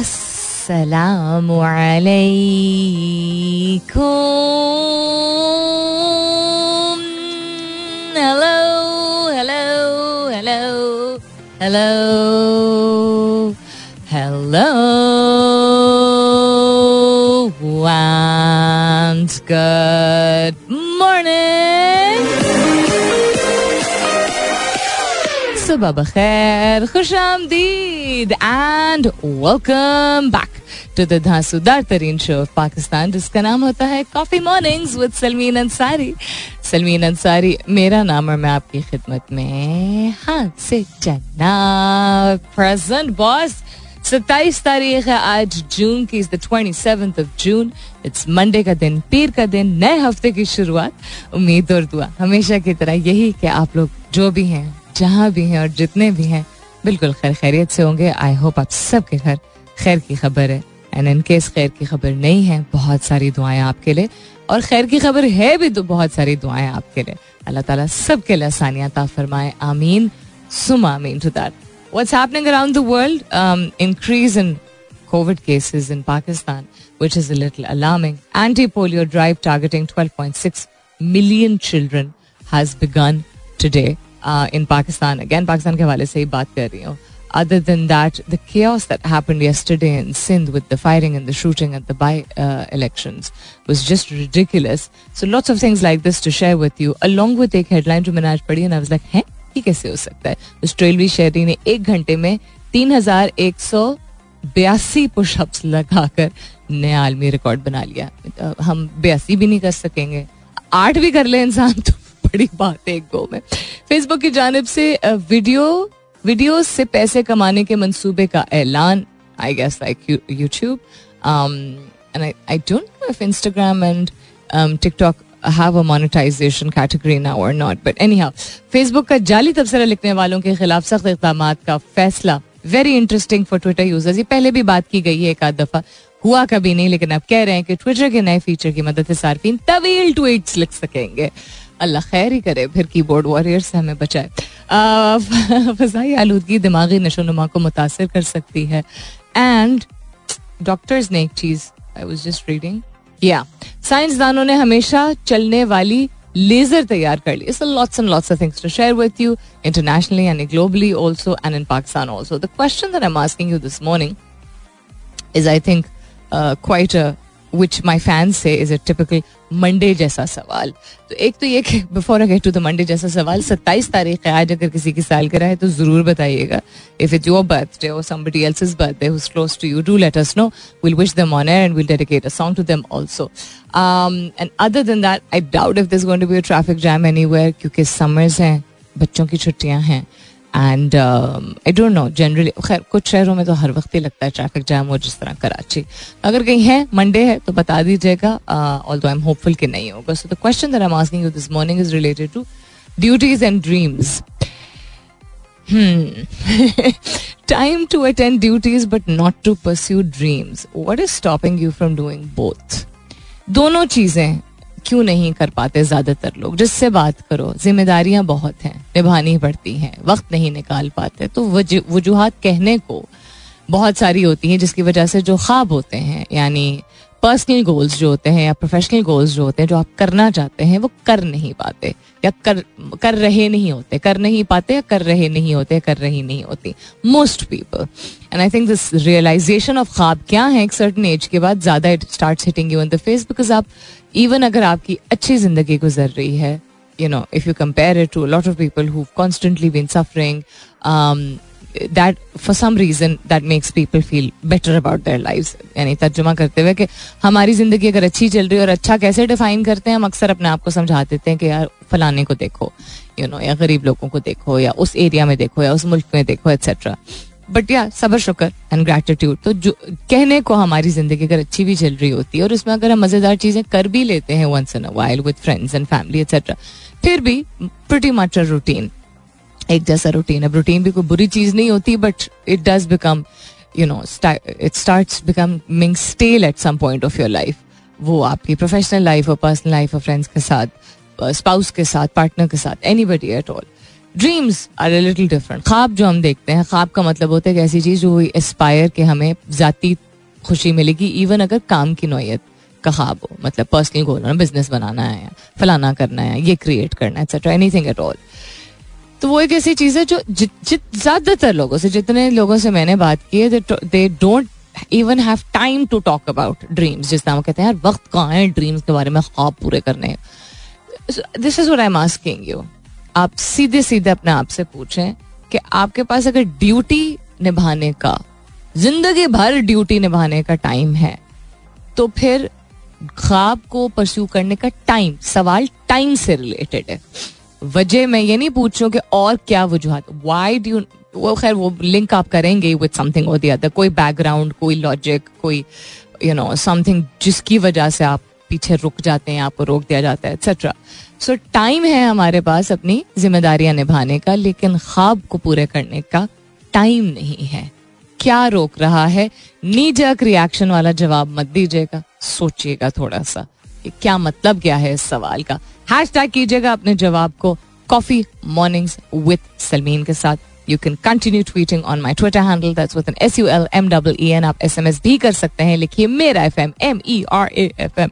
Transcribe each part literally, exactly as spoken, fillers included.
अस्सलामु अलैकुम. Hello hello hello hello hello and good morning. सुबह बखैर, खुश आमदीद and welcome back to the धासुदार तरीन शो of पाकिस्तान, जिसका नाम होता है coffee mornings with Salmeen Ansari. Salmeen Ansari मेरा नाम और मैं आपकी खिदमत में हाथ से चलना. प्रेजेंट बॉस, सत्ताईस तारीख है आज जून की, is the twenty seventh of June. It's Monday का दिन, पीर का दिन, नए हफ्ते की शुरुआत. उम्मीद और दुआ हमेशा की तरह यही कि आप लोग जो भी हैं, जहाँ भी हैं और जितने भी हैं, बिल्कुल खैर खैरियत से होंगे. आई होप आप सब के घर खैर की खबर है, एंड इन केस खैर की खबर नहीं है, बहुत सारी दुआएं आपके लिए, और खैर की खबर है भी तो बहुत सारी दुआएं आपके लिए. अल्लाह ताला सब के लिए आसानियां अता फरमाए, आमीन सुमा आमीन. To that What's happening around the world? Um, increase in COVID cases in Pakistan, which is a little alarming. Anti-polio drive targeting twelve point six million children has begun today uh, in Pakistan. Again, Pakistan ke hawale se hi baat kar rahi hu. Other than that, the chaos that happened yesterday in Sindh with the firing and the shooting at the by-elections uh, was just ridiculous. So lots of things like this to share with you. Along with ek headline to main aaj padhi and I was like, hey? ये कैसे हो सकता है? ऑस्ट्रेलवी शहरी ने एक घंटे में तीन हजार एक सौ बयासी पुशअप्स लगाकर नया आलमी रिकॉर्ड बना लिया. हम बयासी भी नहीं कर सकेंगे, आठ भी कर ले इंसान तो बड़ी बात है एक गो में. फेसबुक की जानिब से वीडियो वीडियो से पैसे कमाने के मंसूबे का ऐलान, I guess like YouTube and I don't know if Instagram and TikTok have a monetization category now or not, but anyhow, Facebook का जाली तबसरा लिखने वालों के खिलाफ सख्त इक़दामात का फैसला very interesting for Twitter users. ये पहले भी बात की गई है, एक आध दफ़ा हुआ कभी नहीं, लेकिन अब कह रहे हैं कि Twitter के नए फीचर की मदद से सार्फिन तवील ट्वीट्स लिख सकेंगे. अल्लाह खैर ही करे, फिर कीबोर्ड वॉरियर्स से हमें बचाए. फ़ज़ाई आलूदगी दिमागी नशोनुमा को मुतासर कर सकती है. एंड डॉक्टर्स ने एक चीज़ आई वॉज जस्ट रीडिंग, या साइंसदानों ने हमेशा चलने वाली लेजर तैयार कर ली. It's lots and lots of things to share with you internationally and globally also and in Pakistan also. The question that I am asking you this morning is I think quite a which my fans say is a typical Monday जैसा सवाल. तो एक तो ये कि before I get to the Monday जैसा सवाल, सत्ताईस तारीख है आज, अगर किसी की सालगिरह है तो ज़रूर बताइएगा. If it's your birthday or somebody else's birthday who's close to you, do let us know. We'll wish them on air and we'll dedicate a song to them also. Um, and other than that, I doubt if there's going to be a traffic jam anywhere क्योंकि summers हैं, बच्चों की छुट्टियाँ हैं. And um, I don't know, generally खैर कुछ शहरों में तो हर वक्त ही लगता है ट्रैफिक जैम, हो जिस तरह कराची. अगर कहीं है मंडे है तो बता दीजिएगा, although I'm hopeful कि नहीं होगा. So the question that I'm asking you this morning is related to duties and dreams. Hmm. Time to attend duties but not to pursue dreams. What is stopping you from doing both? दोनों चीज़ें क्यों नहीं कर पाते ज्यादातर लोग? जिससे बात करो, जिम्मेदारियां बहुत हैं, निभानी पड़ती हैं, वक्त नहीं निकाल पाते. तो वजूहात कहने को बहुत सारी होती हैं, जिसकी वजह से जो ख्वाब होते हैं, यानी पर्सनल गोल्स जो होते हैं या प्रोफेशनल गोल्स जो होते हैं, जो आप करना चाहते हैं वो कर नहीं पाते, या कर कर रहे नहीं होते कर नहीं पाते या कर रहे नहीं होते कर रही नहीं होती most people. And I think this realization of ख्वाब क्या है एक सर्टन एज के बाद ज़्यादा it start hitting you in the face, because आप इवन अगर आपकी अच्छी ज़िंदगी गुजर रही है, you know, if you compare it to lot of people who constantly been suffering, that for some reason that makes people feel better about their lives. यानी तर्जुमा करते हुए कि हमारी ज़िंदगी अगर अच्छी चल रही है, और अच्छा कैसे डिफाइन करते हैं, हम अक्सर अपने आप को समझा देते हैं कि यार फलाने को देखो, यू नो, या गरीब लोगों को देखो, या उस एरिया में देखो, या उस मुल्क में देखो, एक्सेट्रा. बट यार सबर शुक्र एंड ग्रैटिट्यूड, तो जो कहने को हमारी ज़िंदगी अगर अच्छी भी चल रही होती है, और उसमें अगर हम मज़ेदार चीज़ें कर भी लेते हैं once in a while with friends and family etcetera, फिर भी प्रिटी मच अ रूटीन, एक जैसा रूटीन. अब रूटीन भी कोई बुरी चीज़ नहीं होती, but it does become, you know, it starts becoming stale at some point of your life. वो आपकी प्रोफेशनल लाइफ और पर्सनल लाइफ और फ्रेंड्स के साथ, स्पाउस के साथ, पार्टनर के साथ, anybody at all. Dreams are a little different. ख्वाब जो हम देखते हैं, ख्वाब का मतलब होता है कि ऐसी चीज़ जो एस्पायर के हमें ज़ाती खुशी मिलेगी, इवन अगर काम की नौयत का ख्वाब हो, मतलब पर्सनल गोल होना, बिजनेस बनाना है, फलाना करना है, ये क्रिएट करना है, एक्सेट्रा, एनीथिंग एट ऑल. तो वो एक ऐसी चीज़ है जो ज़्यादातर लोगों से, जितने लोगों से मैंने बात की है, they don't even have time to talk about dreams. जिस तरह कहते हैं यार वक्त कहाँ है ड्रीम्स के बारे में, ख्वाब पूरे करने. This is what I am asking you. आप सीधे सीधे अपने आप से पूछें कि आपके पास अगर ड्यूटी निभाने का, जिंदगी भर ड्यूटी निभाने का टाइम है, तो फिर ख्वाब को परस्यू करने का टाइम, सवाल टाइम से रिलेटेड है. वजह मैं ये नहीं पूछूं कि और क्या वजूहत, व्हाई डू यू, वो खैर वो लिंक आप करेंगे विद समथिंग और द अदर, कोई बैकग्राउंड, कोई लॉजिक, कोई यू नो समथिंग जिसकी वजह से आप पीछे रुक जाते हैं, आपको रोक दिया जाता है, एक्सेट्रा. सो टाइम है हमारे पास अपनी जिम्मेदारियां निभाने का, लेकिन ख्वाब को पूरे करने का टाइम नहीं है. क्या रोक रहा है? नीजक रिएक्शन वाला जवाब मत दीजिएगा, सोचिएगा थोड़ा सा क्या मतलब क्या है इस सवाल का. हैशटैग कीजिएगा अपने जवाब को कॉफी मॉर्निंग्स विद सलमीन के साथ. You can continue tweeting on my Twitter handle. That's with an S U L M E E N. आप S M S भी कर सकते हैं. लिखिए मेरा F M, M E R A F M.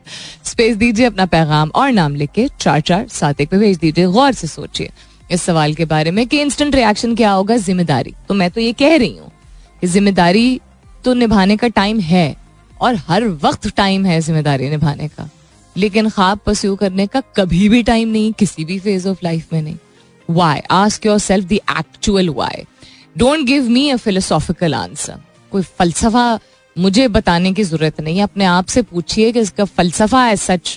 Space दीजिए, अपना पैगाम और नाम लिख के चार चार सात एक पे भेज दीजिए. गौर से सोचिए इस सवाल के बारे में कि इंस्टेंट रिएक्शन क्या होगा. जिम्मेदारी, तो मैं तो ये कह रही हूँ कि जिम्मेदारी तो निभाने का टाइम है और हर वक्त टाइम है जिम्मेदारी निभाने का, लेकिन ख्वाब परस्यू करने का कभी भी टाइम नहीं, किसी भी फेज ऑफ लाइफ में नहीं. Why? Ask yourself the actual why. Don't give me a philosophical answer. कोई फलसफा मुझे बताने की जरूरत नहीं है. अपने आप से पूछिए कि इसका फलसफा as such,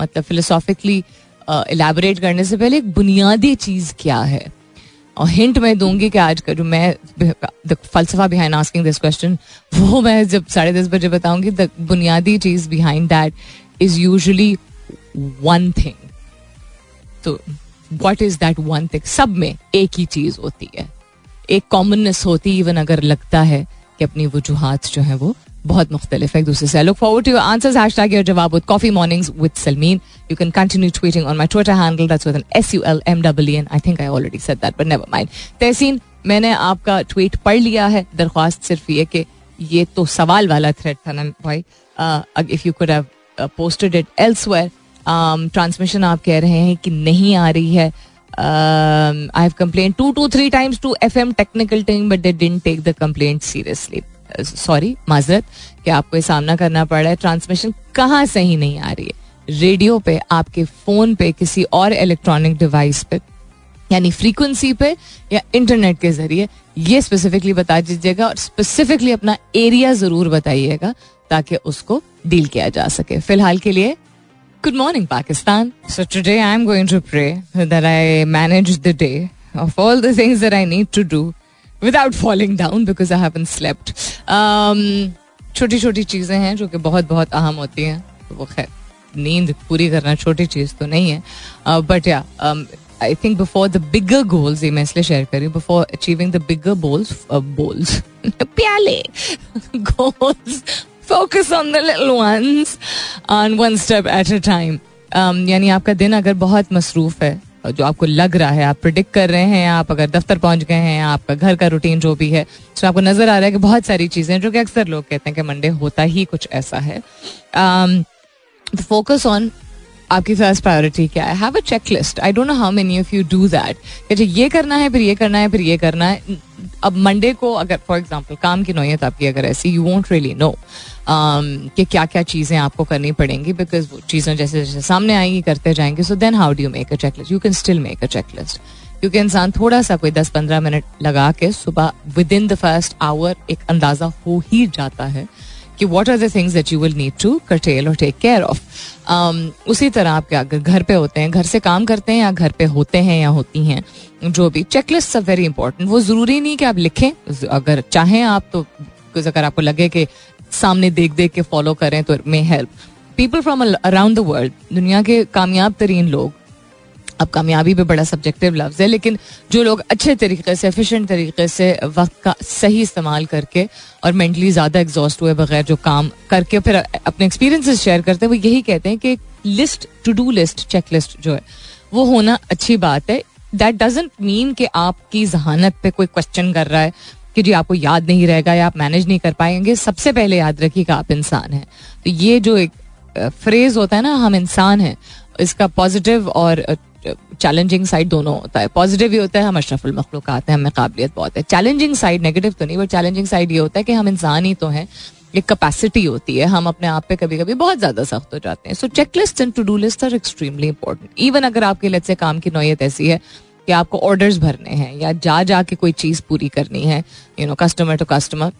मतलब philosophically elaborate करने से पहले एक बुनियादी चीज़ क्या है. और हिंट मैं दूंगी कि आज का जो मैं the फलसफा behind asking this question, वो मैं जब साढ़े दस बजे बताऊंगी. The बुनियादी चीज़ behind that is usually one thing. तो What is that one thing? सब में एक ही चीज़ होती है, एक कॉमननेस होती है, इवन अगर लगता है कि अपनी वजूहात जो हैं वो बहुत मुख्तलिफ है एक दूसरे से. I look forward to your answers. Hashtag your जवाब with Coffee Mornings with Salmeen. You can continue tweeting on my Twitter handle. That's with an S U L M E E N. I think I already said that, but never mind. तहसीन, मैंने आपका tweet पढ़ लिया है. दरख्वास्त सिर्फ ये कि ये तो सवाल वाला थ्रेड था ना भाई. If you could have posted it elsewhere. Transmission आप कह रहे हैं कि नहीं आ रही है. I have complaint two to three times to FM technical team but they didn't take the complaint seriously. Sorry, माजरत कि आपको ये सामना करना पड़ रहा है. ट्रांसमिशन कहाँ सही नहीं आ रही है? रेडियो पे, आपके फ़ोन पे, किसी और इलेक्ट्रॉनिक डिवाइस पे, यानी फ्रीक्वेंसी पे, या इंटरनेट के ज़रिए. ये स्पेसिफिकली बता दीजिएगा और स्पेसिफिकली अपना एरिया ज़रूर बताइएगा ताकि उसको डील किया जा सके. फिलहाल के लिए Good morning, Pakistan. So today I am going to pray that I manage the day of all the things that I need to do without falling down because I haven't slept. छोटी-छोटी चीज़ें हैं जो कि बहुत-बहुत अहम होती हैं. वो खैर नींद पूरी करना छोटी चीज़ तो नहीं है. But yeah, um, I think before the bigger goals, ये मैं इसलिए शेयर कर रही हूँ, before achieving the bigger goals, uh, goals, प्याले, goals. Focus on the little ones and one step at a time. Um, यानी आपका दिन अगर बहुत मसरूफ है, जो आपको लग रहा है, आप प्रिडिक्ट कर रहे हैं, आप अगर दफ्तर पहुंच गए हैं, आपका घर का रूटीन जो भी है, तो आपको नज़र आ रहा है कि बहुत सारी चीज़ें जो कि अक्सर लोग कहते हैं कि मंडे होता ही कुछ ऐसा है. फोकस um, ऑन आपकी फर्स्ट प्रायोरिटी क्या है. Have a check list. I don't know how many of you do that. अच्छा, ये करना है, फिर ये करना है, फिर ये करना है. अब मंडे को अगर फॉर एग्जाम्पल काम की नौयत आपकी अगर ऐसी, यू वोंट रियली नो कि क्या क्या चीज़ें आपको करनी पड़ेंगी, बिकॉज वो चीज़ें जैसे जैसे सामने आएंगी करते जाएंगे. So then how do you make a check list. You can still make a check list, क्योंकि इंसान थोड़ा सा कोई दस पंद्रह मिनट लगा के सुबह within the first hour एक अंदाज़ा हो ही जाता है कि what are the things that you will need to curtail or take care of. um, उसी तरह आपके अगर घर पे होते हैं, घर से काम करते हैं या घर पे होते हैं या होती हैं, जो भी चेकलिस्ट सब वेरी इंपॉर्टेंट. वो ज़रूरी नहीं कि आप लिखें, अगर चाहें आप तो, बिकॉज अगर आपको लगे कि सामने देख देख के फॉलो करें तो it may help. People from around the world, दुनिया के कामयाब तरीन लोग, अब कामयाबी पे बड़ा सब्जेक्टिव लफ्ज़ है, लेकिन जो लोग अच्छे तरीके से, एफिशिएंट तरीके से वक्त का सही इस्तेमाल करके और मेंटली ज़्यादा एग्जॉस्ट हुए बगैर जो काम करके फिर अपने एक्सपीरियंसेस शेयर करते हैं, वो यही कहते हैं कि list, to do list, check list जो है वो होना अच्छी बात है. दैट डजंट मीन कि आपकी जहानत पे कोई क्वेश्चन कर रहा है कि जी आपको याद नहीं रहेगा या आप मैनेज नहीं कर पाएंगे. सबसे पहले याद रखिएगा आप इंसान हैं. तो ये जो एक फ्रेज होता है ना, हम इंसान हैं, इसका पॉजिटिव और चैलेंजिंग साइड दोनों होता है. पॉजिटिव ये होता है हम अशरफुल मखलूक़ात हैं, हमें काबिलियत बहुत है. चैलेंजिंग साइड, नेगेटिव तो नहीं, बट चैलेंजिंग साइड ये होता है कि हम इंसान ही तो हैं, एक कैपेसिटी होती है, हम अपने आप पे कभी कभी बहुत ज़्यादा सख्त हो जाते हैं. So checklist and to do list are extremely important. Even अगर आपके लेट से काम की नौयत ऐसी है कि आपको ऑर्डर्स भरने हैं या जा जा के कोई चीज़ पूरी करनी है, you know, customer to customer,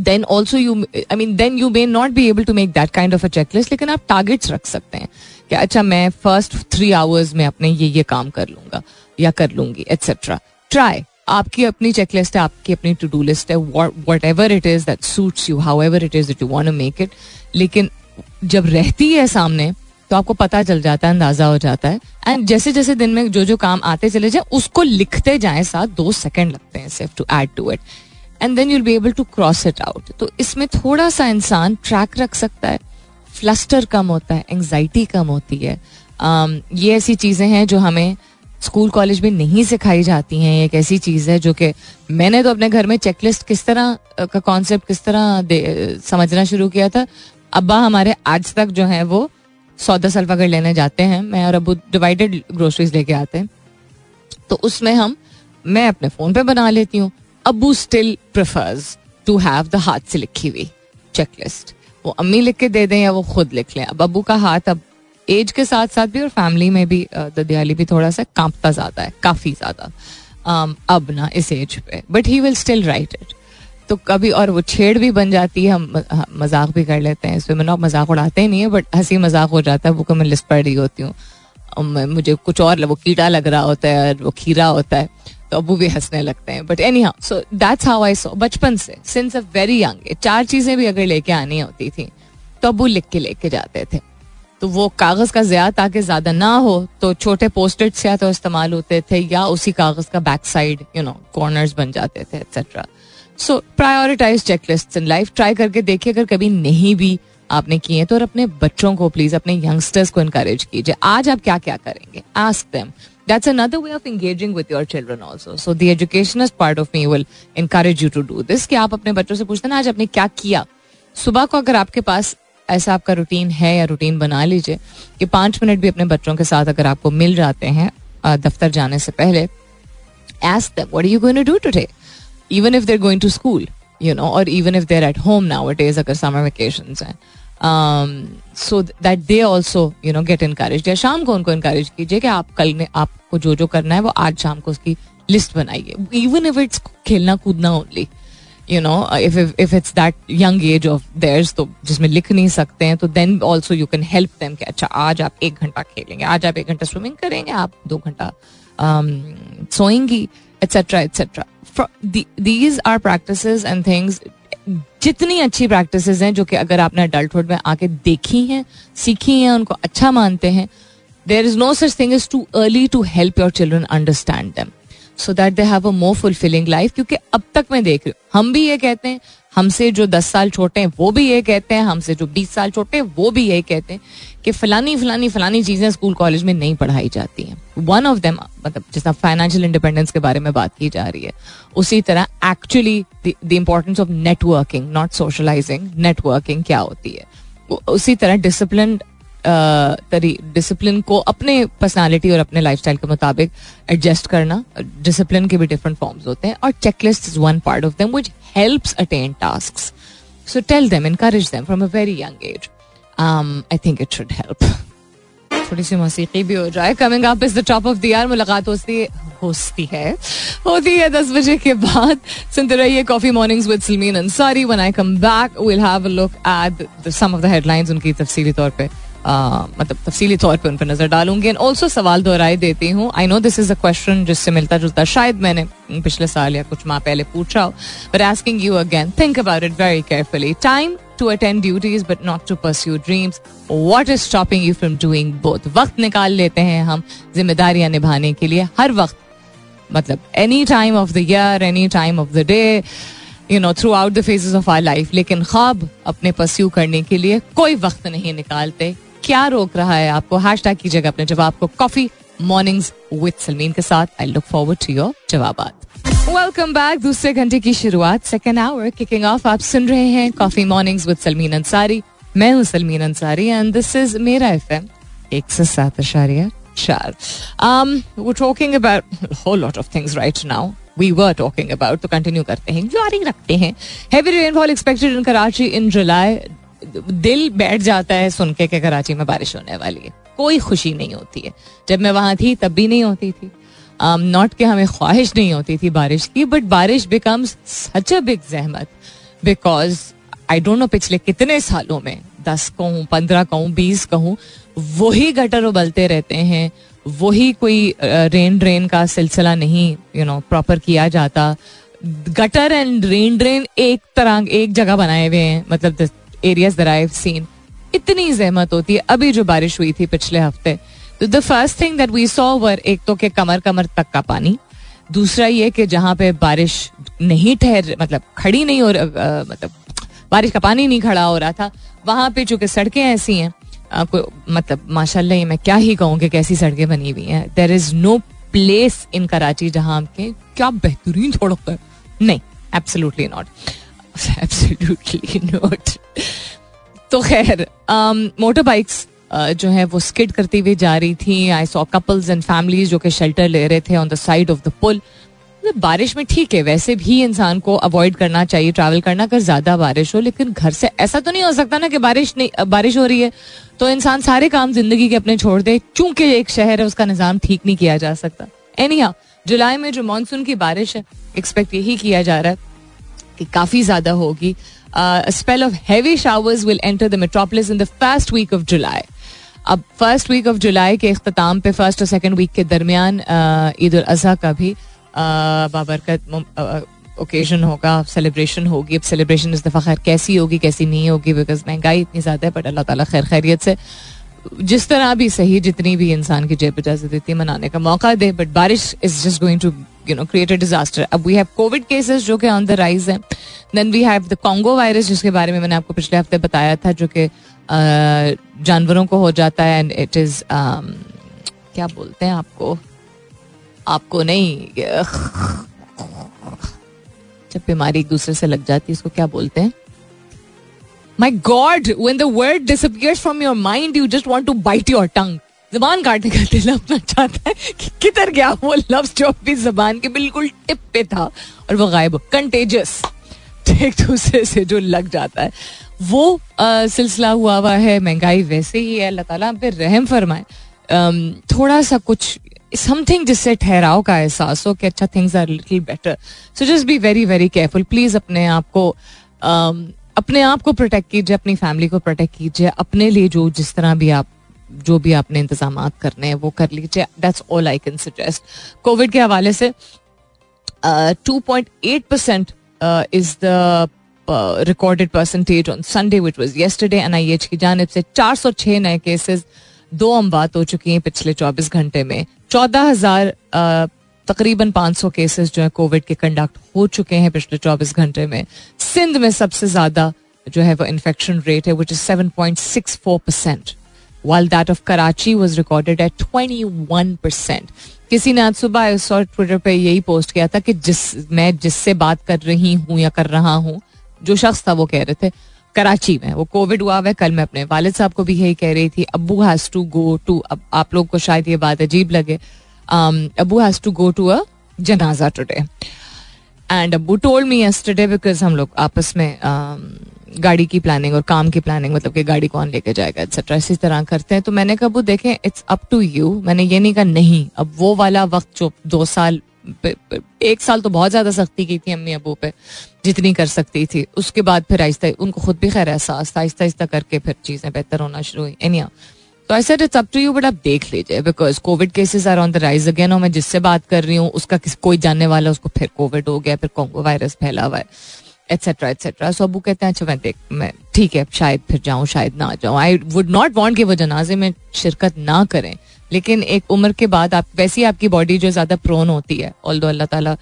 then also you I mean then you may not be able to make that kind of a checklist. लेकिन आप टारगेट्स रख सकते हैं कि अच्छा मैं फर्स्ट थ्री आवर्स में अपने ये ये काम कर लूँगा या कर लूँगी एट्सेट्रा. ट्राई, आपकी अपनी चेकलिस्ट है, आपकी अपनी टू डू लिस्ट है, whatever it is that suits you, however it is that you want to make it. लेकिन जब रहती है सामने तो आपको पता चल जाता है, अंदाजा हो जाता है. एंड जैसे जैसे दिन में जो जो काम आते चले जाए उसको लिखते जाएं साथ. दो सेकेंड लगते हैं सिर्फ to add to it and then you'll be able to cross it out. तो इसमें थोड़ा सा इंसान ट्रैक रख सकता है, फ्लस्टर कम होता है, एंग्जाइटी कम होती है. um, ये ऐसी चीज़ें हैं जो हमें स्कूल कॉलेज में नहीं सिखाई जाती हैं. एक ऐसी चीज़ है जो कि मैंने तो अपने घर में चेकलिस्ट किस तरह का कॉन्सेप्ट किस तरह समझना शुरू किया था. अब्बा हमारे आज तक जो हैं वो सौदा सल्फा अगर लेने जाते हैं, मैं और अबू डिवाइडेड ग्रोसरीज लेके आते हैं, तो उसमें हम मैं अपने फ़ोन पे बना लेती हूँ. अबू still prefers to have the हाथ से लिखी हुई चेकलिस्ट. वो अम्मी लिख के दे दें या वो खुद लिख लें. अब अबू का हाथ अब एज के साथ साथ भी और फैमिली में भी ददियाली भी थोड़ा सा कांपता ज़्यादा है, काफ़ी ज़्यादा अब ना इस एज पे, but he will still write it. तो कभी और वो छेड़ भी बन जाती है, हम मजाक भी कर लेते हैं इसमें. मैंने मजाक उड़ाते ही नहीं है बट हंसी मजाक हो जाता है. वो को मैं लिस्ट पढ़ रही होती हूँ, मुझे कुछ और वो कीड़ा लग रहा होता है और वो खीरा होता है, तो अबू भी हंसने लगते हैं. But anyhow, so that's how I सो बचपन से, सिंस अ वेरी यंग. चार चीज़ें भी अगर लेके आनी होती थी तो अबू लिख के लेके जाते थे. तो वो कागज़ का ज़्यादा ताकि ज़्यादा ना हो तो छोटे पोस्टेट्स या तो इस्तेमाल होते थे या उसी कागज़ का back side, you know, corners बन जाते थे etcetera. So prioritize checklists in life. Try करके देखिए, अगर कभी नहीं भी आपने किए हैं तो. और अपने बच्चों को प्लीज़, अपने यंगस्टर्स को इनकरेज कीजिए, आज आप क्या क्या करेंगे, ask them. That's another way of engaging with your children also. So the educationist part of me will encourage you to do this. कि आप अपने बच्चों से पूछते हैं आज आपने क्या किया. सुबह को अगर आपके पास ऐसा आपका रूटीन है या रूटीन बना लीजिए कि पाँच मिनट भी अपने बच्चों के साथ अगर आपको मिल जाते हैं दफ्तर जाने से पहले, ask them what are you going to do today, even if they're going to school, you know, or even if they're at home nowadays अगर summer vacations हैं. Um, so that they also, you know, get encouraged. या शाम को उनको encourage कीजिए कि आप कल ने आपको जो जो करना है वो आज शाम को उसकी लिस्ट बनाइए. Even if it's खेलना कूदना only, you know, if if if it's that young age of theirs तो जिसमें लिख नहीं सकते हैं, तो then also you can help them कि अच्छा आज आप एक घंटा खेलेंगे, आज आप एक घंटा स्विमिंग करेंगे, आप दो घंटा um, सोएंगी, etc etc. For the, these are practices and things. जितनी अच्छी प्रैक्टिसेस हैं जो कि अगर आपने अडल्टहुड में आके देखी हैं, सीखी हैं, उनको अच्छा मानते हैं, there is no such thing is too early to help your children understand them so that they have a more fulfilling life. क्योंकि अब तक मैं देख रही हूँ, हम भी ये कहते हैं, हमसे जो दस साल छोटे हैं वो भी ये कहते हैं, हमसे जो बीस साल छोटे हैं वो भी यही कहते हैं कि फलानी फलानी फलानी चीज़ें स्कूल कॉलेज में नहीं पढ़ाई जाती हैं. वन ऑफ देम, मतलब जिस तरह फाइनेंशियल इंडिपेंडेंस के बारे में बात की जा रही है, उसी तरह actually the importance of networking, not socialising, networking क्या होती है, उसी तरह डिसिप्लिन तरी डिसिप्लिन को अपने पर्सनालिटी और अपने लाइफस्टाइल के मुताबिक एडजस्ट करना. डिसिप्लिन के भी डिफरेंट फॉर्म्स होते हैं और checklist is one part of them which helps attain tasks. So tell them, encourage them from a very young age. I think it should help. थोड़ी सी मौसीकी भी हो जाए. Coming up is the top of the hour. मुलाकात होती है होती है होती है दस बजे के बाद. सुनते रहिए coffee mornings with Salmeen Ansari. When I come back we will have a look at some of the headlines. उनकी तफसीली तौर पर Uh, मतलब तफसीली तौर पर उन पर नज़र डालूंगी. एंड ऑल्सो सवाल दोहराए देती हूँ. I know this is a question जिससे मिलता जुलता शायद मैंने पिछले साल या कुछ माह पहले पूछा हो, but asking you again, think about it very carefully. Time to attend duties but not to pursue dreams. What is stopping you from doing both. वक्त निकाल लेते हैं हम जिम्मेदारियाँ निभाने के लिए हर वक्त, मतलब any time of the year, any time of the day, you know, throughout the phases of our life. लेकिन ख्वाब अपने परस्यू करने के लिए कोई वक्त नहीं निकालते. क्या रोक रहा है आपको? हैशटैग कीजिएगा अपने जवाब को कॉफी मॉर्निंग्स विद सलमीन के साथ. I look forward to your जवाबात. Welcome back. दूसरे घंटे की शुरुआत, सेकेंड आवर किकिंग ऑफ. आप सुन रहे हैं coffee mornings with Salmeen Ansari. मैं हूँ Salmeen Ansari and this is मेरा एफएम एक सौ सात दशमलव चार. um we're talking about a whole lot of things right now. we were talking about to continue करते हैं, जारी रखते हैं. heavy rainfall expected in Karachi in July. दिल बैठ जाता है सुन के कि कराची में बारिश होने वाली है. कोई खुशी नहीं होती है. जब मैं वहां थी तब भी नहीं होती थी. um not कि हमें ख्वाहिश नहीं होती थी बारिश की, but बारिश becomes such a big जहमत because I don't know पिछले कितने सालों में, दस कहूँ, पंद्रह कहूँ, बीस कहूँ, वही गटर उबलते रहते हैं, वही कोई रेन ड्रेन का सिलसिला नहीं यू नो प्रॉपर किया जाता. गटर एंड रेन ड्रेन एक तरह एक जगह बनाए हुए हैं. मतलब the areas that I have seen इतनी जहमत होती है. अभी जो बारिश हुई थी पिछले हफ्ते, the first thing that we saw were एक तो के कमर कमर तक का पानी. दूसरा ये कि जहाँ पे बारिश नहीं ठहर मतलब खड़ी नहीं हो मतलब बारिश का पानी नहीं खड़ा हो रहा था, वहाँ पे चूंकि सड़कें ऐसी हैं आ, को, मतलब माशाल्लाह मैं क्या ही कहूँ कि कैसी सड़कें बनी हुई हैं. There is no place in Karachi जहाँ के क्या बेहतरीन सड़क है. नहीं, एब्सोल्युटली नॉट, एब्सोल्युटली नॉट. तो खैर मोटर बाइक्स जो है वो स्किड करती हुई जा रही थी. I saw couples and families जो कि शेल्टर ले रहे थे on the side of the पुल. बारिश में ठीक है, वैसे भी इंसान को अवॉइड करना चाहिए ट्रैवल करना अगर ज्यादा बारिश हो, लेकिन घर से ऐसा तो नहीं हो सकता ना कि बारिश नहीं बारिश हो रही है तो इंसान सारे काम जिंदगी के अपने छोड़ दे. चूंकि एक शहर है, उसका निज़ाम ठीक नहीं किया जा सकता. एनीहाउ, जुलाई में जो मानसून की बारिश है एक्सपेक्ट यही किया जा रहा है कि काफ़ी ज़्यादा होगी. Spell of heavy showers will enter the metropolis in the first week of July. अब फर्स्ट वीक ऑफ जुलाई के अख्ताम पे, फर्स्ट और सेकेंड वीक के दरमियान ईद उल अज़हा का भी बाबरकत ओकेजन होगा, सेलिब्रेशन होगी. अब सेलिब्रेशन इस दफ़ा खैर कैसी होगी कैसी नहीं होगी, बिकॉज महंगाई इतनी ज़्यादा है, बट अल्लाह ताला खैर खैरियत से जिस तरह भी सही, जितनी भी इंसान की जेब इजाज़त देती है मनाने का मौका दे. बट बारिश is just going to you know create a disaster. अब वी हैव कोविड केसेस जो कि ऑन द राइज हैं. Then we have the Congo virus जिसके बारे में मैंने आपको पिछले हफ्ते बताया था, जो कि जानवरों को हो जाता है. एंड इट इज़ क्या बोलते हैं आपको आपको नहीं, जब बीमारी एक दूसरे से लग जाती है इसको क्या बोलते हैं? My God, when the word disappears from your mind, you just want to bite your tongue. ज़बान काटने का दिल अपना चाहता है कि किधर गया वो लफ्ज़ जो अपनी ज़बान के बिल्कुल टिप पे था और वो गायब. कंटेजियस, एक दूसरे से जो लग जाता है वो आ, सिलसिला हुआ हुआ है. महंगाई वैसे ही है. अल्लाह ताला पे रहम फरमाए. थोड़ा सा कुछ समथिंग जिससे ठहराव का एहसास हो कि अच्छा things are little better. So just be very very careful please. अपने आप को अपने आप को प्रोटेक्ट कीजिए, अपनी फैमिली को प्रोटेक्ट कीजिए. अपने लिए जो जिस तरह भी आप जो भी आपने इंतजामात करने हैं वो कर लीजिए. That's all I can suggest. Covid के हवाले से two point eight percent is the recorded percentage on Sunday which was yesterday. N I H की जानिब से चार सौ छः नए केसेज, दो अमवात हो चुकी हैं पिछले चौबीस घंटे में. चौदह हज़ार तकरीबन पाँच सौ केसेस जो है कोविड के कंडक्ट हो चुके हैं पिछले चौबीस घंटे में. सिंध में सबसे ज़्यादा जो है वो इन्फेक्शन रेट है, which is seven point six four percent, while that of Karachi was recorded at twenty one percent. किसी ने आज सुबह इस और ट्विटर पे यही पोस्ट किया था कि जिस मैं जिससे बात कर रही हूँ या कर रहा हूँ, जो शख्स था वो कह रहे थे कराची में वो कोविड हुआ है. कल मैं अपने वालिद साहब को भी यही कह रही थी, Abu has to go to, अब आप लोग को शायद ये बात अजीब लगे, Abu has to go to a जनाजा टुडे. एंड अबू टोल्ड मी यस्टरडे, बिकॉज हम लोग आपस में गाड़ी की प्लानिंग और काम की प्लानिंग, मतलब कि गाड़ी कौन लेके जाएगा एक्सेट्रा इसी तरह करते हैं. तो मैंने कहा अबू देखें इट्स अप टू यू. मैंने ये नहीं कहा नहीं. अब वो वाला वक्त जो दो साल एक साल तो बहुत ज़्यादा सख्ती की थी अम्मी अबू पे जितनी कर सकती थी, उसके बाद फिर आहिस्ता उनको खुद भी खैर एहसास था, आहिस्ता आहिस्ता करके फिर चीज़ें बेहतर होना शुरू हुई. एनी हाउ, तो I said it's up to you, but आप देख लीजिए because Covid cases are on the rise again. और मैं जिससे बात कर रही हूँ उसका किस कोई जानने वाला, उसको फिर कोविड हो गया, फिर कॉन्गो वायरस फैला हुआ है एट्सेट्रा एट्सेट्रा. सो अबू कहते हैं अच्छा मैं देख मैं ठीक है शायद फिर जाऊँ शायद ना जाऊँ. आई वुड नॉट वांट कि वो जनाजे में शिरकत ना करें, लेकिन एक उम्र के बाद आप वैसी आपकी बॉडी जो ज़्यादा प्रोन होती है. ऑल्दो अल्लाह ताला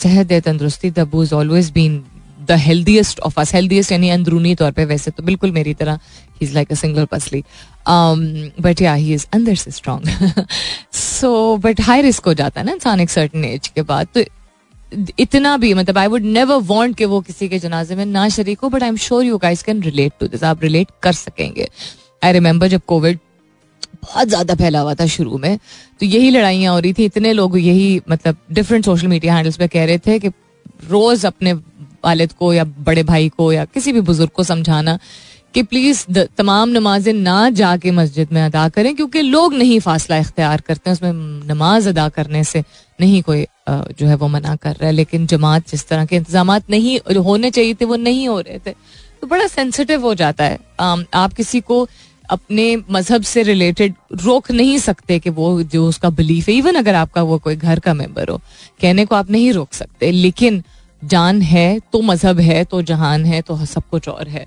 सेहत दे तंदरुस्ती, द अबू is always been the healthiest of us, healthiest यानी अंदरूनी तौर पे, वैसे तो बिल्कुल मेरी तरह he is like a single पसली, but yeah he is अंदर से strong. So but high risk हो जाता है ना इंसान एक certain age के बाद, तो इतना भी मतलब I would never want कि वो किसी के जनाजे में ना शरीक हो, but I'm sure you guys can relate to this, आप relate कर सकेंगे. I remember जब कोविड बहुत ज़्यादा फैला हुआ था शुरू में, तो यही लड़ाइयाँ हो रही थी, इतने लोग यही मतलब डिफरेंट सोशल मीडिया हैंडल्स पे कह रहे थे कि रोज़ अपने वालिद को या बड़े भाई को या किसी भी बुज़ुर्ग को समझाना कि प्लीज़ तमाम नमाजें ना जाके मस्जिद में अदा करें, क्योंकि लोग नहीं फासला इख्तियार करते हैं, उसमें नमाज अदा करने से नहीं कोई जो है वो मना कर रहा है, लेकिन जमात जिस तरह के इंतजाम नहीं होने चाहिए थे वो नहीं हो रहे थे, तो बड़ा सेंसिटिव हो जाता है. आप किसी को अपने मजहब से रिलेटेड रोक नहीं सकते कि वो जो उसका बिलीफ है, इवन अगर आपका वो कोई घर का मेंबर हो, कहने को आप नहीं रोक सकते, लेकिन जान है तो मजहब है तो जहान है तो सब कुछ और है,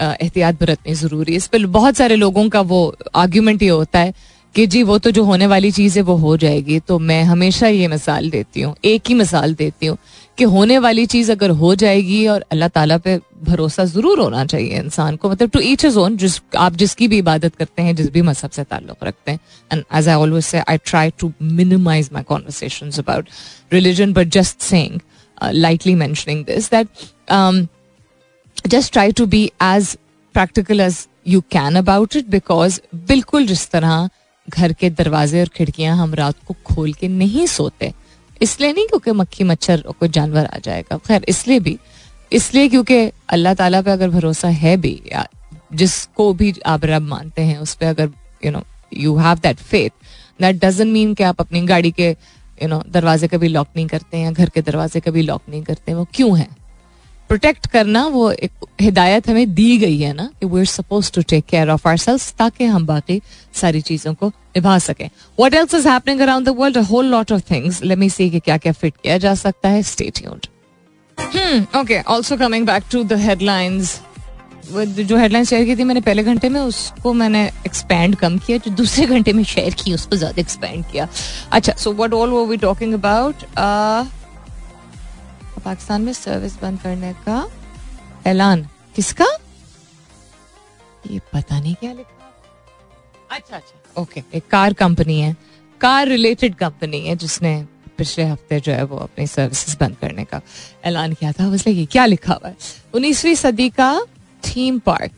एहतियात बरतनी ज़रूरी है. इस पर बहुत सारे लोगों का वो आर्ग्यूमेंट ये होता है कि जी वो तो जो होने वाली चीज़ है वो हो जाएगी, तो मैं हमेशा ये मिसाल देती हूँ, एक ही मिसाल देती हूँ कि होने वाली चीज़ अगर हो जाएगी, और अल्लाह ताला पे भरोसा ज़रूर होना चाहिए इंसान को, मतलब टू ईच हिज ओन, जिस आप जिसकी भी इबादत करते हैं, जिस भी मजहब से ताल्लुक़ रखते हैं. And as I always say, I try to minimise my conversations about religion, but just saying, lightly mentioning this, that just try to be as practical as you can about it, because बिल्कुल जिस तरह घर के दरवाजे और खिड़कियां हम रात को खोल के नहीं सोते, इसलिए नहीं क्योंकि मक्खी मच्छर कोई जानवर आ जाएगा, खैर इसलिए भी, इसलिए क्योंकि अल्लाह ताला पे अगर भरोसा है भी, या जिसको भी आप रब मानते हैं उस पर अगर you know you have that faith, that doesn't mean कि आप अपनी गाड़ी के यू नो दरवाजे कभी लॉक नहीं करते हैं, घर के दरवाजे कभी लॉक नहीं करते हैं. वो क्यों है? प्रोटेक्ट करना वो एक हिदायत हमें दी गई है ना, कि we are suppose to take care of ourselves, ताकि हम बाकी सारी चीज़ों को निभा सकें. What else is happening around the world, a whole lot of things, let me see कि क्या क्या फिट किया जा सकता है. Stay tuned. Hmm okay, also coming back to the headlines, जो हेडलाइन शेयर की थी मैंने पहले घंटे में, उसको मैंने एक्सपेंड कम किया, जो दूसरे घंटे में शेयर की उसको ज़्यादा एक्सपेंड किया. अच्छा, so what all were we talking about? Pakistan में सर्विस बंद करने का ऐलान, किसका ये पता नहीं क्या लिखा. अच्छा अच्छा ओके, एक कार कंपनी है, कार रिलेटेड कंपनी है, जिसने पिछले हफ्ते जो है वो अपनी सर्विसेज बंद करने का ऐलान किया था. उसने ये क्या लिखा हुआ है, उन्नीसवीं सदी का थीम पार्क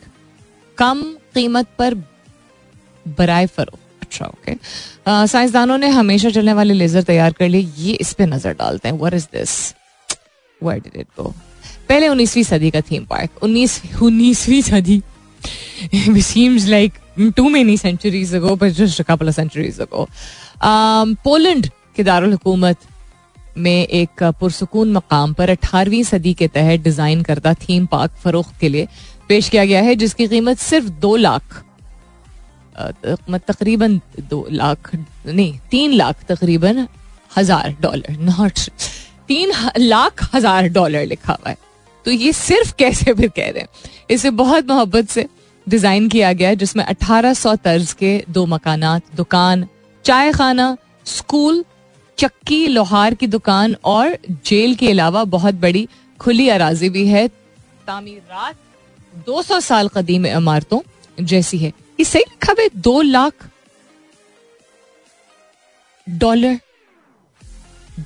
कम कीमत पर बराए फरो. अच्छा ओके, साइंसदानों ने हमेशा चलने वाले लेजर तैयार कर लिए, ये इस पे नजर डालते हैं. What is this? Where did it go? पहले उन्नीसवीं सदी का थीम पार्क, उन्नीसवीं सदी seems like too many centuries ago, but just a couple of centuries ago. Um, Poland के दारुल हुकूमत में एक पुरसुकून मकाम पर अठारहवीं सदी के तहत डिजाइन करदा थीम पार्क फरोख्त के लिए पेश किया गया है, जिसकी कीमत सिर्फ दो लाख तकरीबन दो लाख नहीं तीन लाख तकरीबन हजार डॉलर नॉट तीन लाख हजार डॉलर लिखा हुआ है. तो ये सिर्फ कैसे फिर कह रहे हैं, इसे बहुत मोहब्बत से डिजाइन किया गया है, जिसमें अठारह सौ तर्ज के दो मकानात, दुकान, चाय खाना, स्कूल, चक्की, लोहार की दुकान और जेल के अलावा बहुत बड़ी खुली अराजी भी है. तामीरात दो सौ साल कदीम इमारतों जैसी है. ये सही लिखा है, दो लाख डॉलर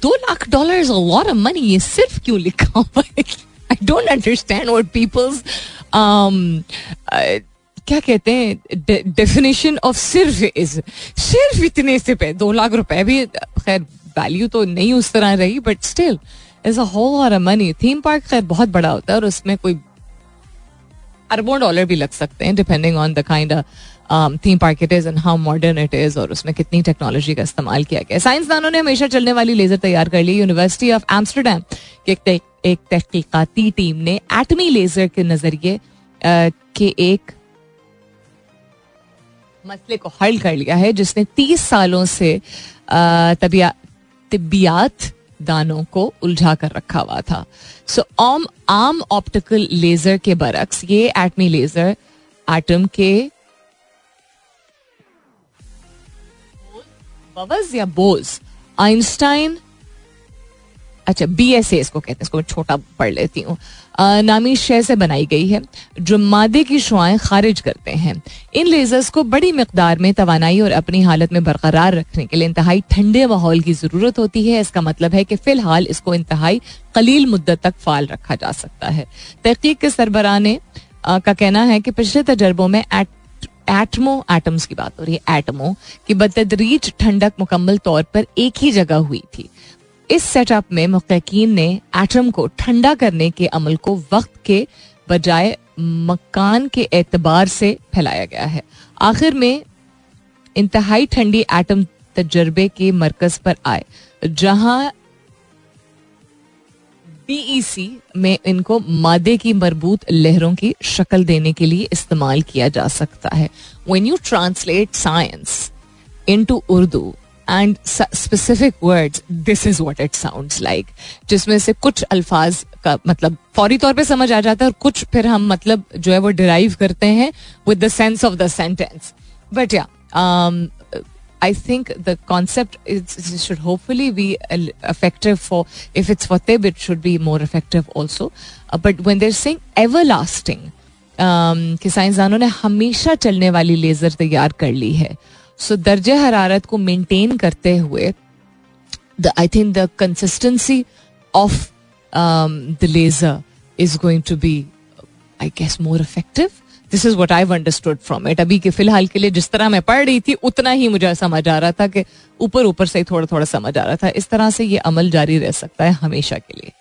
दो lakh dollar is a lot of money. ये सिर्फ क्यों लिखा हुआ है? I don't understand what peoples क्या कहते हैं डेफिनेशन ऑफ सिर्फ इज. सिर्फ इतने से पे दो लाख रुपए भी, खैर वैल्यू तो नहीं उस तरह रही, but still is a whole lot of money. Theme park खैर बहुत बड़ा होता है और उसमें कोई अरबों डॉलर भी लग सकते हैं, depending on the kind of theme park it is and how modern it is, और उसमें कितनी टेक्नोलॉजी का इस्तेमाल किया गया. साइंसदानों ने हमेशा चलने वाली लेजर तैयार कर ली. यूनिवर्सिटी ऑफ एम्स्टरडैम की एक तहकीकाती टीम ने एटमी लेजर के नजरिए के एक मसले को हल कर लिया है, जिसने तीस सालों से तबियात दानों को उलझा कर रखा हुआ था. सो आम आम ऑप्टिकल लेजर के बरक्स ये एटमी लेजर एटम के बवज या बोज, आइंस्टाइन अच्छा बी एस ए इसको कहते हैं, इसको मैं छोटा पढ़ लेती हूँ. नामी शय से बनाई गई है जो मादे की शुआएं खारिज करते हैं. इन लेजर्स को बड़ी मकदार में तवानाई और अपनी हालत में बरकरार रखने के लिए इंतहाई ठंडे माहौल की ज़रूरत होती है. इसका मतलब है कि फ़िलहाल इसको इंतहाई कलील मुद्दत तक फ़ाल रखा जा सकता है. तहकीक के सरबराह ने का कहना है कि पिछले तजर्बों में एट एटमो एटम्स की बात हो रही है एटमो की बतदरीज ठंडक मुकम्मल तौर पर एक ही जगह हुई थी. इस सेटअप में मुहक्किकीन ने एटम को ठंडा करने के अमल को वक्त के बजाय मकान के एतबार से फैलाया गया है. आखिर में इंतहाई ठंडी एटम तजर्बे के मरकज पर आए जहां बीईसी में इनको मादे की मरबूत लहरों की शक्ल देने के लिए इस्तेमाल किया जा सकता है. When you translate science into Urdu and specific words, this is what it sounds like. जिसमें से कुछ अल्फाज का मतलब फौरी तौर पे समझ आ जाता है और कुछ फिर हम मतलब जो है वो डिराइव करते हैं with the sense of the sentence. But yeah, um, I think the concept is, should hopefully be effective for, if it's for Tib, it should be more effective also. Uh, but when they're saying everlasting, um, कि साइंसदानों ने हमेशा चलने वाली laser तैयार कर ली है. सो दर्जे हरारत को मेंटेन करते हुए the I think the consistency of the ledger is going to be I guess more effective. This is what I have understood from it. अभी के फिलहाल के लिए जिस तरह मैं पढ़ रही थी उतना ही मुझे समझ आ रहा था कि ऊपर ऊपर से ही थोड़ा थोड़ा समझ आ रहा था. इस तरह से ये अमल जारी रह सकता है हमेशा के लिए.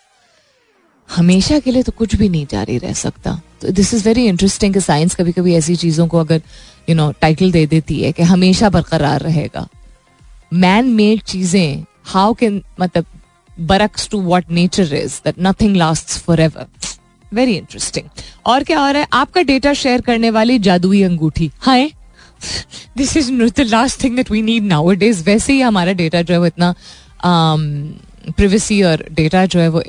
हमेशा के लिए तो कुछ भी नहीं जारी रह सकता. तो दिस इज़ वेरी इंटरेस्टिंग कि साइंस कभी कभी ऐसी चीज़ों को अगर यू नो टाइटल दे देती है कि हमेशा बरकरार रहेगा. मैन मेड चीज़ें हाउ कैन मतलब बरक्स to what nature is that nothing lasts forever. Very interesting. और क्या हो रहा है? आपका डेटा शेयर करने वाली जादुई अंगूठी. Hi this is not the last thing that we need nowadays. वैसे ही हमारा डेटा जो है वो इतना प्रिवेसी और डेटा जो है वो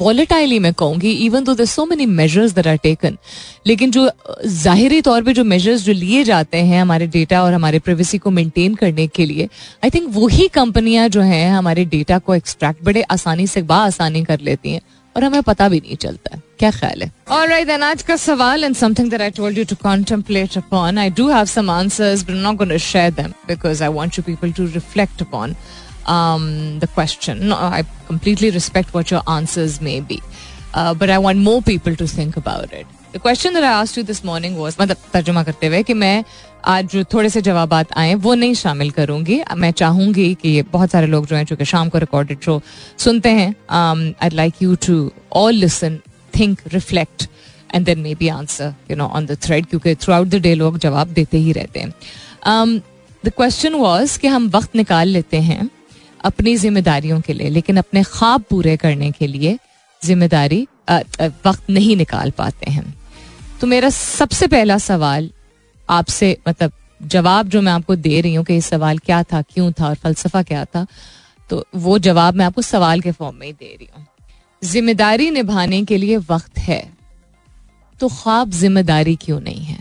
वॉलेटाइली मैं कहूँगी even though there so many measures that are taken. लेकिन जो ज़ाहिरी तौर पे जो मेजर्स जो लिए जाते हैं हमारे डेटा और हमारे प्राइवेसी को मेंटेन करने के लिए आई थिंक वही कंपनियाँ जो हैं हमारे डेटा को एक्सट्रैक्ट बड़े आसानी से बाआसानी कर लेती हैं और हमें पता भी नहीं चलता है. क्या ख्याल है? ऑलराइट देन आज का सवाल and something that I told you to contemplate upon. I do have some answers but not going to share them because I want you people to reflect upon Um, the question. No, I completely respect what your answers may be, uh, but I want more people to think about it. The question that I asked you this morning was, मतलब तर्जुमा करते हुए कि मैं आज जो थोड़े से जवाबात आए वो नहीं शामिल करूँगी. मैं चाहूँगी कि ये बहुत सारे लोग जो हैं जो कि शाम को रिकॉर्डेड शो सुनते हैं, um, I'd like you to all listen, think, reflect and then maybe answer you know on the thread क्योंकि throughout the day लोग जवाब देते ही रहते हैं. um, The question was कि हम वक्त निकाल लेते हैं अपनी जिम्मेदारियों के लिए लेकिन अपने ख्वाब पूरे करने के लिए जिम्मेदारी वक्त नहीं निकाल पाते हैं. तो मेरा सबसे पहला सवाल आपसे मतलब जवाब जो मैं आपको दे रही हूँ कि ये सवाल क्या था, क्यों था और फलसफा क्या था, तो वो जवाब मैं आपको सवाल के फॉर्म में ही दे रही हूँ. जिम्मेदारी निभाने के लिए वक्त है तो ख्वाब जिम्मेदारी क्यों नहीं है?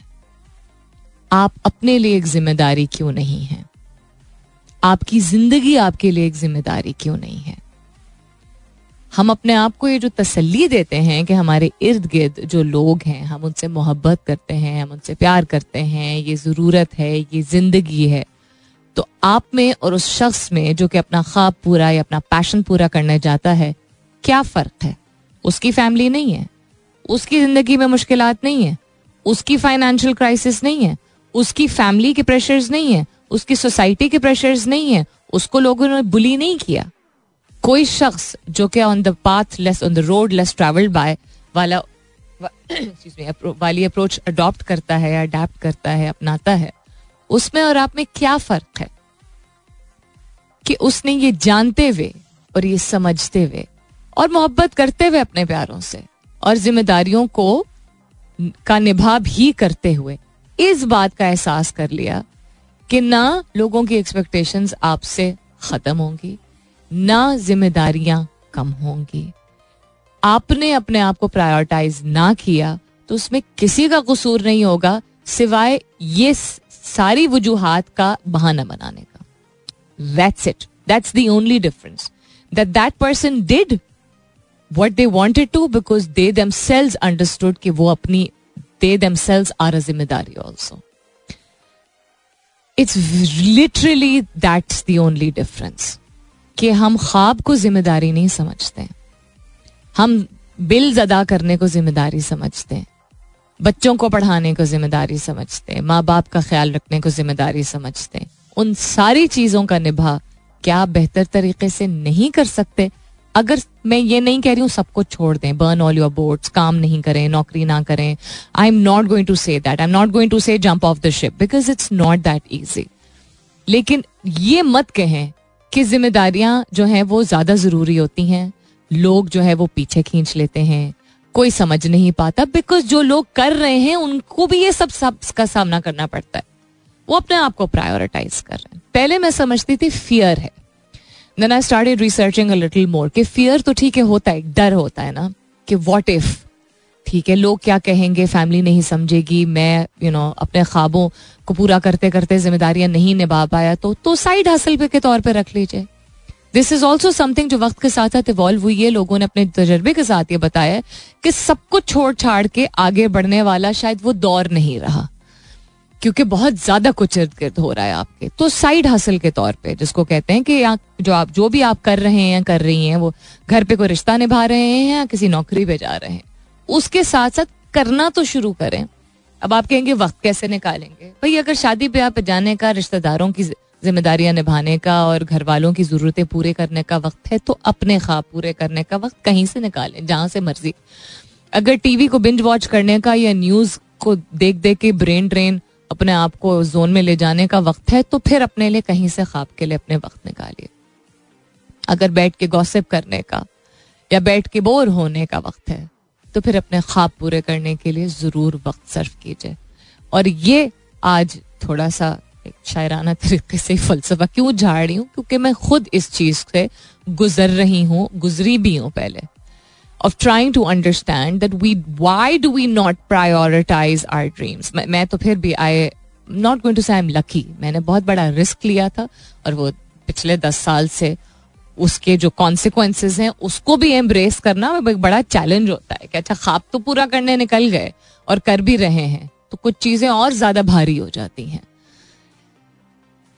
आप अपने लिए एक जिम्मेदारी क्यों नहीं है? आपकी जिंदगी आपके लिए एक जिम्मेदारी क्यों नहीं है? हम अपने आप को ये जो तसल्ली देते हैं कि हमारे इर्द गिर्द जो लोग हैं हम उनसे मोहब्बत करते हैं, हम उनसे प्यार करते हैं, ये ज़रूरत है, ये ज़िंदगी है, तो आप में और उस शख्स में जो कि अपना ख्वाब पूरा या अपना पैशन पूरा करना चाहता है क्या फ़र्क है? उसकी फैमिली नहीं है, उसकी ज़िंदगी में मुश्किलात नहीं है, उसकी फाइनेंशियल क्राइसिस नहीं है, उसकी फैमिली के प्रेशर्स नहीं है, उसकी सोसाइटी के प्रेशर्स नहीं है, उसको लोगों ने बुली नहीं किया. कोई शख्स जो कि on the path less on the road less travelled by वाला वाली अप्रोच अडॉप्ट करता है, अडैप्ट करता है, अपनाता है, उसमें और आप में क्या फर्क है कि उसने ये जानते हुए और ये समझते हुए और मोहब्बत करते हुए अपने प्यारों से और जिम्मेदारियों को का निभा भी करते हुए इस बात का एहसास कर लिया कि ना लोगों की एक्सपेक्टेशंस आपसे ख़त्म होंगी ना जिम्मेदारियां कम होंगी. आपने अपने आप को प्रायोरिटाइज ना किया तो उसमें किसी का कसूर नहीं होगा सिवाय ये सारी वजूहात का बहाना बनाने का. That's it, that's the only difference. that that person did what they wanted to because they themselves understood कि वो अपनी they themselves are a जिम्मेदारी also. It's literally that's the only difference कि हम ख्वाब को जिम्मेदारी नहीं समझते, हम बिल्स अदा करने को जिम्मेदारी समझते हैं, बच्चों को पढ़ाने को जिम्मेदारी समझते हैं, माँ बाप का ख्याल रखने को जिम्मेदारी समझते हैं. उन सारी चीज़ों का निभा क्या आप बेहतर तरीके से नहीं कर सकते? अगर मैं ये नहीं कह रही हूँ सबको छोड़ दें, बर्न ऑल योर बोट्स, काम नहीं करें, नौकरी ना करें. I am not going to say that, I am not going to say jump off the ship because it's not that easy. लेकिन ये मत कहें कि जिम्मेदारियाँ जो हैं वो ज़्यादा ज़रूरी होती हैं, लोग जो है वो पीछे खींच लेते हैं, कोई समझ नहीं पाता बिकॉज जो लोग कर रहे हैं उनको भी ये सब सब का सामना करना पड़ता है, वो अपने आप को प्रायोरिटाइज कर रहे हैं. पहले मैं समझती थी फियर है, then I started researching a little more कि फियर तो ठीक है होता है, डर होता है ना कि व्हाट इफ, ठीक है लोग क्या कहेंगे, फैमिली नहीं समझेगी, मैं यू नो अपने ख्वाबों को पूरा करते करते जिम्मेदारियां नहीं निभा पाया तो तो साइड हासिल पे के तौर पे रख लीजिए. दिस इज ऑल्सो समथिंग जो वक्त के साथ साथ इवॉल्व हुई है. लोगों ने अपने तजर्बे के साथ ये बताया कि सब कुछ छोड़ छाड़ के आगे बढ़ने वाला शायद वो दौर नहीं रहा क्योंकि बहुत ज़्यादा कुछ इर्द गिर्द हो रहा है आपके. तो साइड हासिल के तौर पे जिसको कहते हैं कि आप जो आप जो भी आप कर रहे हैं या कर रही हैं, वो घर पे कोई रिश्ता निभा रहे हैं या किसी नौकरी पे जा रहे हैं, उसके साथ साथ करना तो शुरू करें. अब आप कहेंगे वक्त कैसे निकालेंगे भाई, अगर शादी ब्याह पे जाने का, रिश्तेदारों की जिम्मेदारियां निभाने का और घर वालों की ज़रूरतें पूरे करने का वक्त है तो अपने ख्वाब पूरे करने का वक्त कहीं से निकालें, जहाँ से मर्जी. अगर टीवी को बिंज वॉच करने का या न्यूज़ को देख देख के ब्रेन ड्रेन अपने आप को जोन में ले जाने का वक्त है तो फिर अपने लिए कहीं से ख्वाब के लिए अपने वक्त निकालिए. अगर बैठ के गॉसिप करने का या बैठ के बोर होने का वक्त है तो फिर अपने ख्वाब पूरे करने के लिए ज़रूर वक्त सर्व कीजिए. और ये आज थोड़ा सा शायराना तरीके से फलसफा क्यों झाड़ रही हूँ, क्योंकि मैं खुद इस चीज़ से गुजर रही हूँ, गुजरी भी हूँ पहले, of trying to understand that we why do we not prioritize our dreams. मैं तो फिर भी I not going to say I'm lucky, मैंने बहुत बड़ा रिस्क लिया था और वो पिछले दस साल से उसके जो कॉन्सिक्वेंसेज हैं उसको भी एम्ब्रेस करना एक बड़ा चैलेंज होता है कि अच्छा ख्वाब तो पूरा करने निकल गए और कर भी रहे हैं तो कुछ चीज़ें और ज़्यादा भारी हो जाती हैं.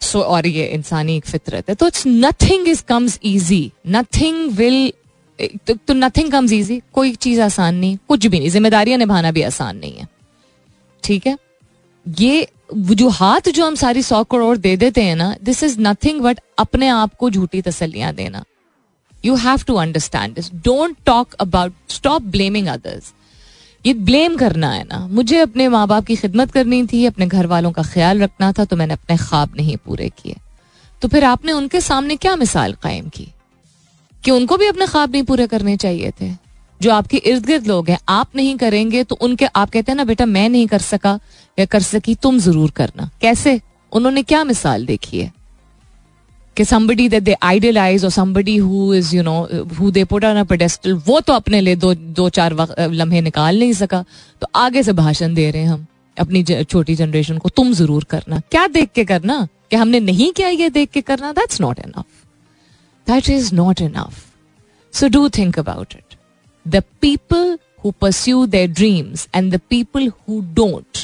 सो और ये इंसानी एक फितरत है. तो it's nothing is comes easy, nothing will तो नथिंग कम्स इजी, कोई चीज आसान नहीं, कुछ भी नहीं, जिम्मेदारियां निभाना भी आसान नहीं है. ठीक है, ये जो हाथ जो हम सारी सौ करोड़ दे देते हैं ना, दिस इज नथिंग बट अपने आप को झूठी तसल्लियां देना. You have to understand this, don't talk about, stop blaming others. ये ब्लेम करना है ना, मुझे अपने माँ बाप की खिदमत करनी थी, अपने घर वालों का ख्याल रखना था तो मैंने अपने ख्वाब नहीं पूरे किए. तो फिर आपने उनके सामने क्या मिसाल कायम की कि उनको भी अपने ख्वाब नहीं पूरे करने चाहिए थे. जो आपके इर्द गिर्द लोग हैं, आप नहीं करेंगे तो उनके, आप कहते हैं ना बेटा मैं नहीं कर सका या कर सकी, तुम जरूर करना. कैसे? उन्होंने क्या मिसाल देखी है कि somebody that they idolize or somebody who is you know who they put on a pedestal, वो तो अपने लिए दो दो चार लम्हे निकाल नहीं सका तो आगे से भाषण दे रहे हैं हम अपनी छोटी जनरेशन को, तुम जरूर करना. क्या देख के करना कि हमने नहीं किया, ये देख के करना, that's not enough. That is not enough. So do think about it. The people who pursue their dreams and the people who don't,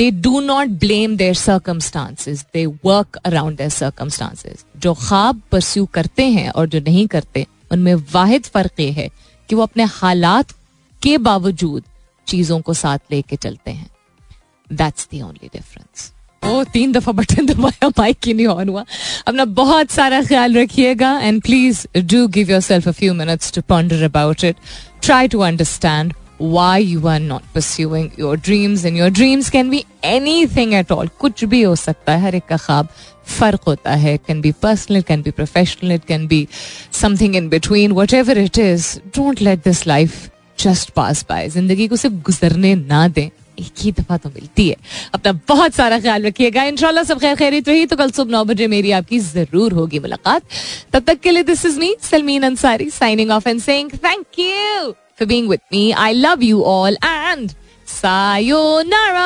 they do not blame their circumstances. They work around their circumstances. जो ख्वाब pursue करते हैं और जो नहीं करते, उनमें वाहिद फ़र्क ये है कि वो अपने हालात के बावजूद चीज़ों को साथ लेके चलते हैं. That's the only difference. ओ तीन दफा बटन दबाया, माइक ही नहीं ऑन हुआ. अपना बहुत सारा ख्याल रखिएगा and please do give yourself a few minutes to ponder about it. Try to understand why you are not pursuing your dreams and your dreams can be anything at all. कुछ भी हो सकता है, हर एक का ख्वाब फर्क होता है. It can be personal, it can be professional, it can be something in between. Whatever it is, don't let this life just pass by. जिंदगी को सिर्फ गुजरने ना दें, एक ही दफा तो मिलती है. अपना बहुत सारा ख्याल रखिएगा. इंशाल्लाह सब खैर खैरियत रही तो कल सुबह नौ बजे मेरी आपकी जरूर होगी मुलाकात. तब तक के लिए this is me Salmeen Ansari signing off and saying thank you for being with me. I love you all and sayonara.